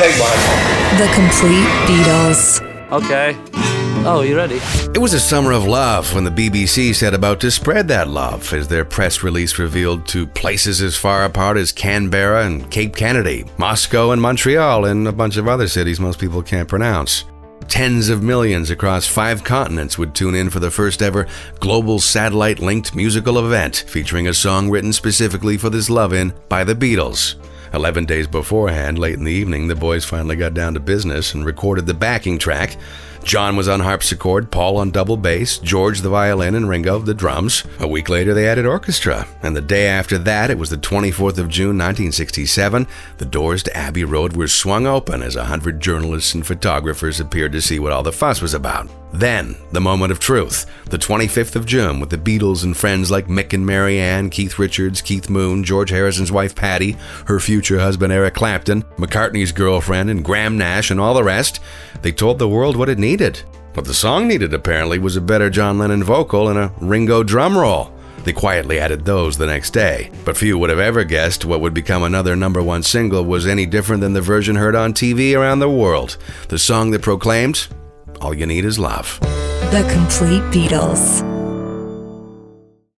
Take one. The Complete Beatles. Okay. Oh, you ready? It was a summer of love when the BBC set about to spread that love, as their press release revealed, to places as far apart as Canberra and Cape Kennedy, Moscow and Montreal, and a bunch of other cities most people can't pronounce. Tens of millions across 5 continents would tune in for the first ever global satellite-linked musical event, featuring a song written specifically for this love-in by the Beatles. 11 days beforehand, late in the evening, the boys finally got down to business and recorded the backing track. John was on harpsichord, Paul on double bass, George the violin, and Ringo the drums. A week later, they added orchestra. And the day after that, it was the 24th of June, 1967, the doors to Abbey Road were swung open as 100 journalists and photographers appeared to see what all the fuss was about. Then, the moment of truth, the 25th of June, with the Beatles and friends like Mick and Mary Ann, Keith Richards, Keith Moon, George Harrison's wife Patty, her future husband Eric Clapton, McCartney's girlfriend, and Graham Nash, and all the rest. They told the world what it needed. What the song needed, apparently, was a better John Lennon vocal and a Ringo drum roll. They quietly added those the next day, but few would have ever guessed what would become another #1 single was any different than the version heard on TV around the world. The song that proclaimed, "All you need is love." The Complete Beatles.